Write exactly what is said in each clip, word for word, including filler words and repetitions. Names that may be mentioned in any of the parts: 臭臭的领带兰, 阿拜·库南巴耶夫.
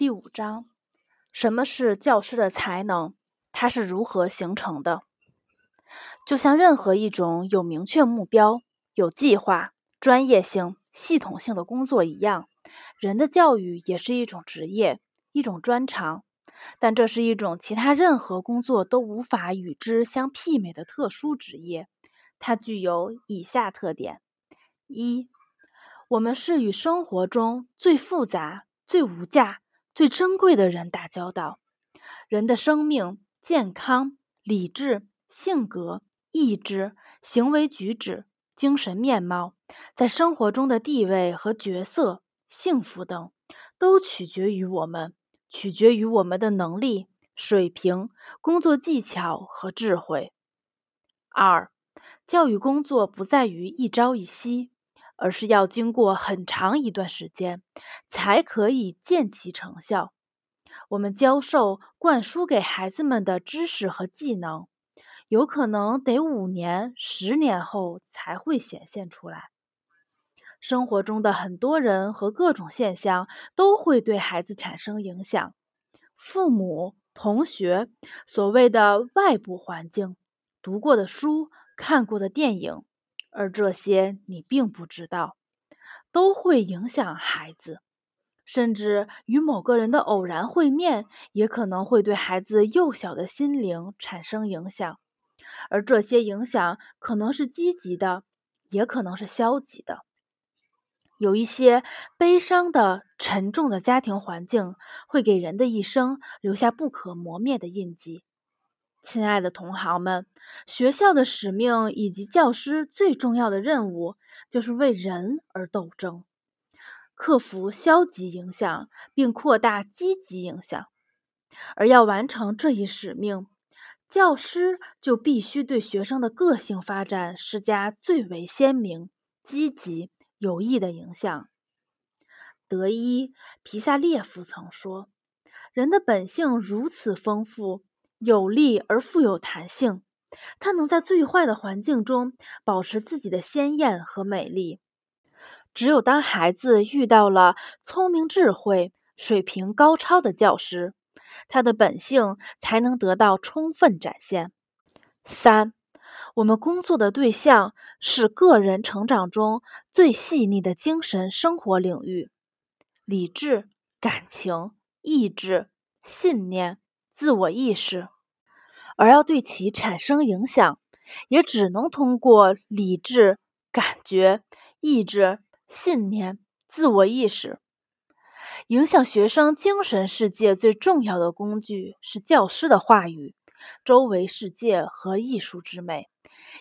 第五章，什么是教师的才能？它是如何形成的？就像任何一种有明确目标、有计划、专业性、系统性的工作一样，人的教育也是一种职业，一种专长，但这是一种其他任何工作都无法与之相媲美的特殊职业。它具有以下特点：一、我们是与生活中最复杂、最无价、最珍贵的人打交道。人的生命、健康、理智、性格、意志、行为举止、精神面貌，在生活中的地位和角色、幸福等，都取决于我们，取决于我们的能力、水平、工作技巧和智慧。二、教育工作不在于一朝一夕，而是要经过很长一段时间，才可以见其成效。我们教授、灌输给孩子们的知识和技能，有可能得五年、十年后才会显现出来。生活中的很多人和各种现象都会对孩子产生影响，父母、同学、所谓的外部环境、读过的书、看过的电影，而这些你并不知道，都会影响孩子。甚至与某个人的偶然会面，也可能会对孩子幼小的心灵产生影响。而这些影响可能是积极的，也可能是消极的。有一些悲伤的、沉重的家庭环境，会给人的一生留下不可磨灭的印记。亲爱的同行们，学校的使命以及教师最重要的任务，就是为人而斗争，克服消极影响，并扩大积极影响。而要完成这一使命，教师就必须对学生的个性发展施加最为鲜明、积极、有益的影响。德伊·皮萨列夫曾说：“人的本性如此丰富、有力而富有弹性，它能在最坏的环境中保持自己的鲜艳和美丽。只有当孩子遇到了聪明、智慧、水平高超的教师，他的本性才能得到充分展现。”三、我们工作的对象是个人成长中最细腻的精神生活领域，理智、感情、意志、信念、自我意识，而要对其产生影响，也只能通过理智、感觉、意志、信念、自我意识。影响学生精神世界最重要的工具是教师的话语、周围世界和艺术之美，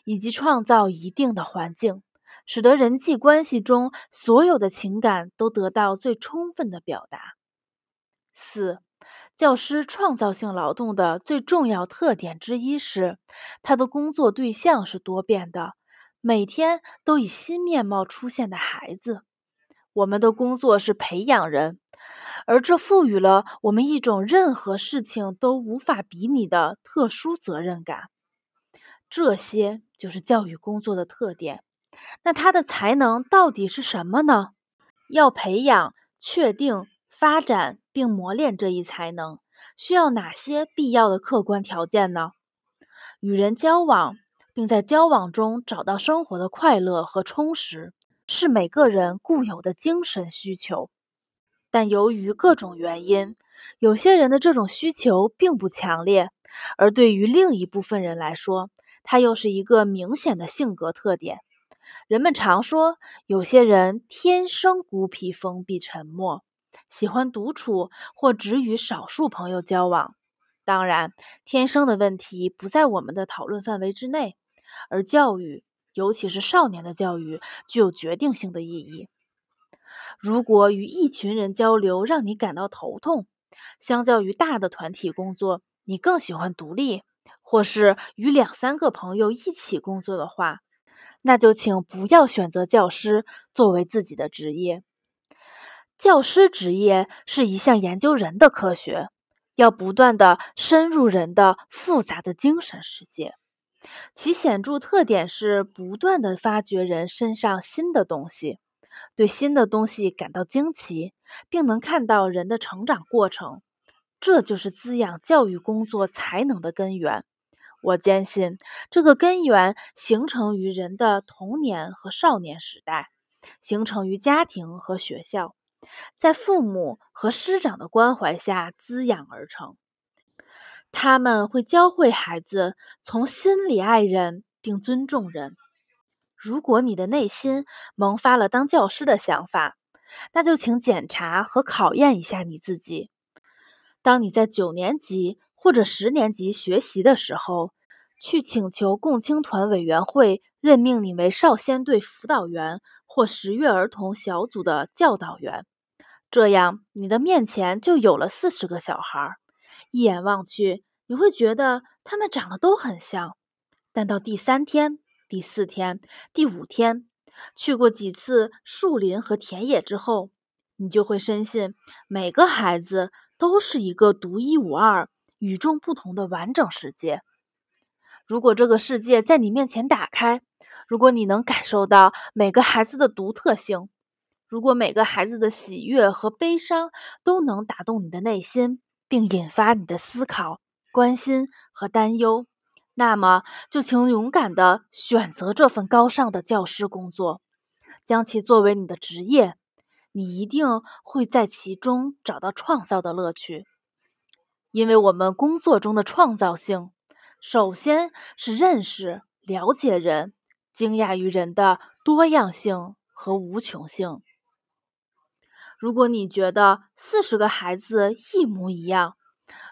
以及创造一定的环境，使得人际关系中所有的情感都得到最充分的表达。四、教师创造性劳动的最重要特点之一是，他的工作对象是多变的，每天都以新面貌出现的孩子。我们的工作是培养人，而这赋予了我们一种任何事情都无法比拟的特殊责任感。这些就是教育工作的特点。那他的才能到底是什么呢？要培养、确定、发展并磨练这一才能，需要哪些必要的客观条件呢？与人交往，并在交往中找到生活的快乐和充实，是每个人固有的精神需求。但由于各种原因，有些人的这种需求并不强烈，而对于另一部分人来说，它又是一个明显的性格特点。人们常说，有些人天生孤僻、封闭、沉默，喜欢独处或只与少数朋友交往。当然，天生的问题不在我们的讨论范围之内，而教育，尤其是少年的教育，具有决定性的意义。如果与一群人交流让你感到头痛，相较于大的团体工作，你更喜欢独立，或是与两三个朋友一起工作的话，那就请不要选择教师作为自己的职业。教师职业是一项研究人的科学，要不断地深入人的复杂的精神世界。其显著特点是不断地发掘人身上新的东西，对新的东西感到惊奇，并能看到人的成长过程。这就是滋养教育工作才能的根源。我坚信，这个根源形成于人的童年和少年时代，形成于家庭和学校，在父母和师长的关怀下滋养而成。他们会教会孩子从心里爱人并尊重人。如果你的内心萌发了当教师的想法，那就请检查和考验一下你自己。当你在九年级或者十年级学习的时候，去请求共青团委员会任命你为少先队辅导员或十月儿童小组的教导员，这样你的面前就有了四十个小孩。一眼望去，你会觉得他们长得都很像，但到第三天、第四天、第五天，去过几次树林和田野之后，你就会深信每个孩子都是一个独一无二、与众不同的完整世界。如果这个世界在你面前打开，如果你能感受到每个孩子的独特性，如果每个孩子的喜悦和悲伤都能打动你的内心，并引发你的思考、关心和担忧，那么就请勇敢地选择这份高尚的教师工作，将其作为你的职业，你一定会在其中找到创造的乐趣。因为我们工作中的创造性，首先是认识、了解人，惊讶于人的多样性和无穷性。如果你觉得四十个孩子一模一样，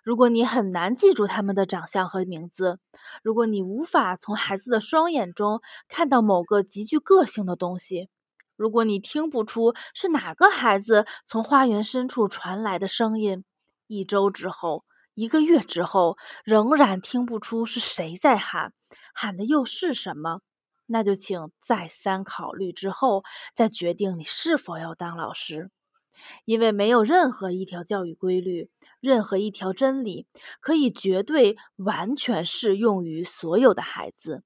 如果你很难记住他们的长相和名字，如果你无法从孩子的双眼中看到某个极具个性的东西，如果你听不出是哪个孩子从花园深处传来的声音，一周之后、一个月之后，仍然听不出是谁在喊，喊的又是什么，那就请再三考虑之后，再决定你是否要当老师。因为没有任何一条教育规律，任何一条真理可以绝对完全适用于所有的孩子。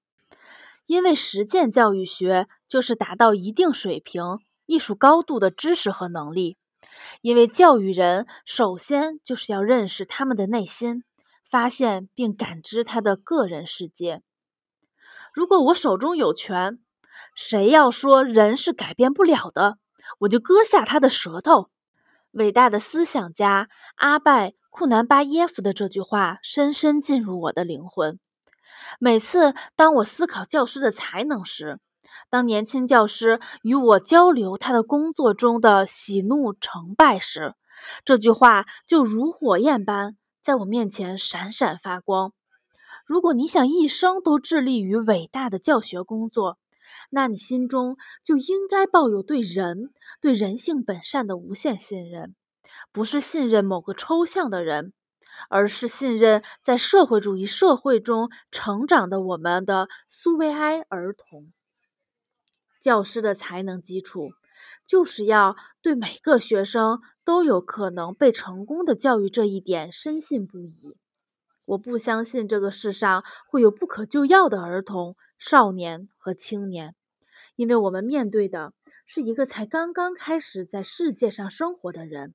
因为实践教育学就是达到一定水平、艺术高度的知识和能力。因为教育人首先就是要认识他们的内心，发现并感知他的个人世界。如果我手中有权，谁要说人是改变不了的，我就割下他的舌头。伟大的思想家阿拜·库南巴耶夫的这句话深深进入我的灵魂。每次当我思考教师的才能时，当年轻教师与我交流他的工作中的喜怒成败时，这句话就如火焰般在我面前闪闪发光。如果你想一生都致力于伟大的教学工作，那你心中就应该抱有对人、对人性本善的无限信任，不是信任某个抽象的人，而是信任在社会主义社会中成长的我们的苏维埃儿童。教师的才能基础，就是要对每个学生都有可能被成功的教育这一点深信不疑。我不相信这个世上会有不可救药的儿童、少年和青年，因为我们面对的是一个才刚刚开始在世界上生活的人。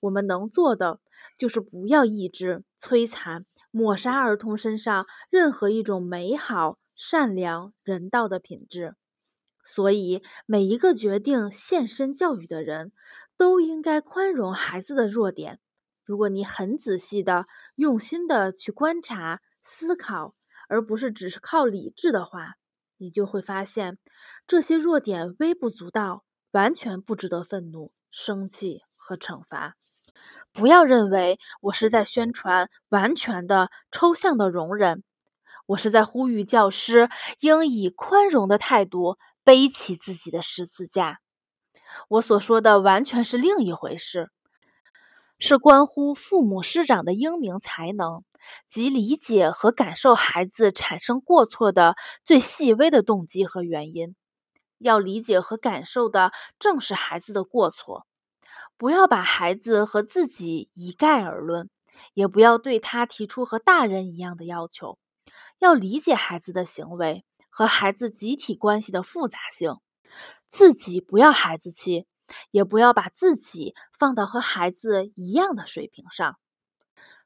我们能做的就是不要抑制、摧残、抹杀儿童身上任何一种美好、善良、人道的品质。所以，每一个决定献身教育的人都应该宽容孩子的弱点。如果你很仔细的、用心的去观察、思考，而不是只是靠理智的话，你就会发现这些弱点微不足道，完全不值得愤怒、生气和惩罚。不要认为我是在宣传完全的抽象的容忍，我是在呼吁教师应以宽容的态度背起自己的十字架。我所说的完全是另一回事，是关乎父母师长的英明才能及理解和感受孩子产生过错的最细微的动机和原因。要理解和感受的正是孩子的过错，不要把孩子和自己一概而论，也不要对他提出和大人一样的要求。要理解孩子的行为和孩子集体关系的复杂性，自己不要孩子气，也不要把自己放到和孩子一样的水平上。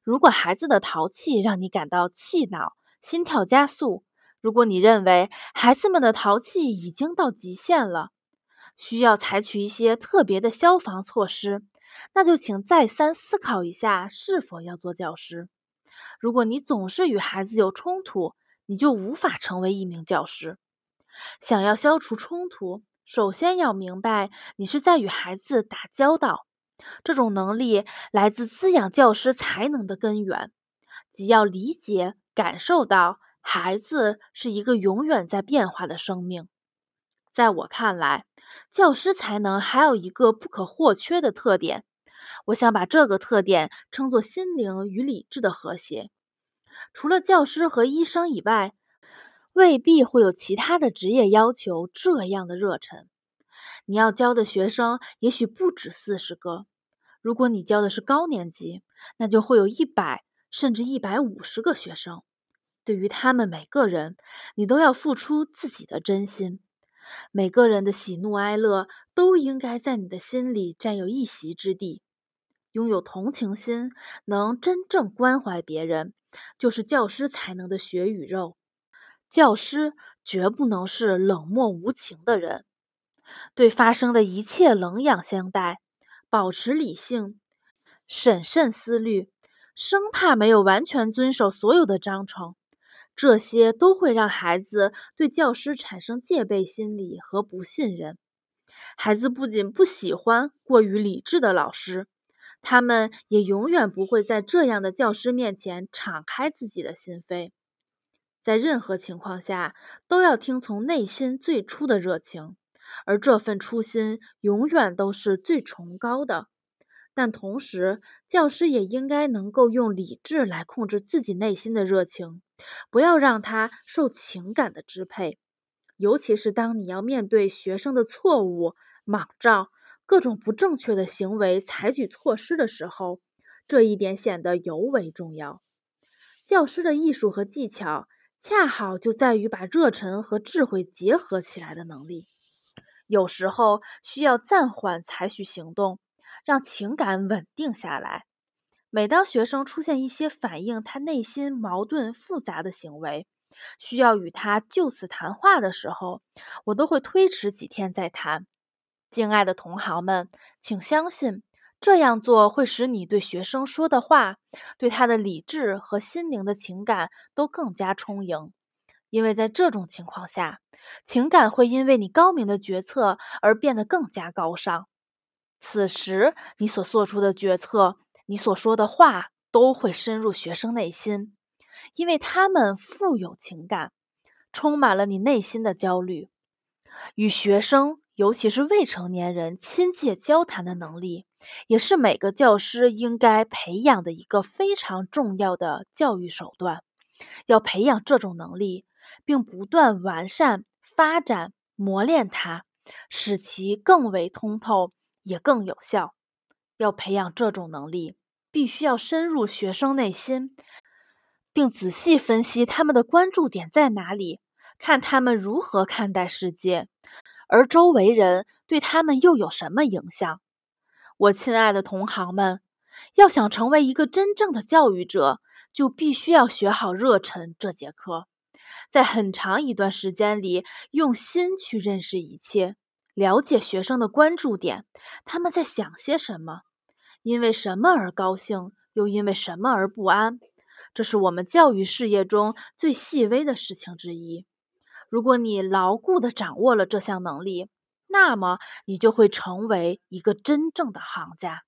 如果孩子的淘气让你感到气恼、心跳加速，如果你认为孩子们的淘气已经到极限了，需要采取一些特别的消防措施，那就请再三思考一下是否要做教师。如果你总是与孩子有冲突，你就无法成为一名教师。想要消除冲突，首先要明白你是在与孩子打交道，这种能力来自滋养教师才能的根源，即要理解、感受到孩子是一个永远在变化的生命。在我看来，教师才能还有一个不可或缺的特点，我想把这个特点称作心灵与理智的和谐。除了教师和医生以外，未必会有其他的职业要求这样的热忱。你要教的学生也许不止四十个，如果你教的是高年级，那就会有一百甚至一百五十个学生。对于他们每个人，你都要付出自己的真心。每个人的喜怒哀乐都应该在你的心里占有一席之地。拥有同情心，能真正关怀别人，就是教师才能的血与肉。教师绝不能是冷漠无情的人，对发生的一切冷眼相待，保持理性，审慎思虑，生怕没有完全遵守所有的章程。这些都会让孩子对教师产生戒备心理和不信任。孩子不仅不喜欢过于理智的老师，他们也永远不会在这样的教师面前敞开自己的心扉。在任何情况下，都要听从内心最初的热情，而这份初心永远都是最崇高的。但同时，教师也应该能够用理智来控制自己内心的热情，不要让他受情感的支配，尤其是当你要面对学生的错误、莽撞、各种不正确的行为采取措施的时候，这一点显得尤为重要。教师的艺术和技巧恰好就在于把热忱和智慧结合起来的能力。有时候需要暂缓采取行动，让情感稳定下来。每当学生出现一些反映他内心矛盾复杂的行为，需要与他就此谈话的时候，我都会推迟几天再谈。敬爱的同行们，请相信，这样做会使你对学生说的话，对他的理智和心灵的情感都更加充盈。因为在这种情况下，情感会因为你高明的决策而变得更加高尚。此时，你所做出的决策，你所说的话都会深入学生内心，因为他们富有情感，充满了你内心的焦虑。与学生，尤其是未成年人亲切交谈的能力，也是每个教师应该培养的一个非常重要的教育手段。要培养这种能力，并不断完善、发展、磨练它，使其更为通透，也更有效。要培养这种能力，必须要深入学生内心，并仔细分析他们的关注点在哪里，看他们如何看待世界，而周围人对他们又有什么影响。我亲爱的同行们，要想成为一个真正的教育者，就必须要学好热忱这节课，在很长一段时间里，用心去认识一切，了解学生的关注点，他们在想些什么，因为什么而高兴，又因为什么而不安。这是我们教育事业中最细微的事情之一。如果你牢固地掌握了这项能力，那么你就会成为一个真正的行家。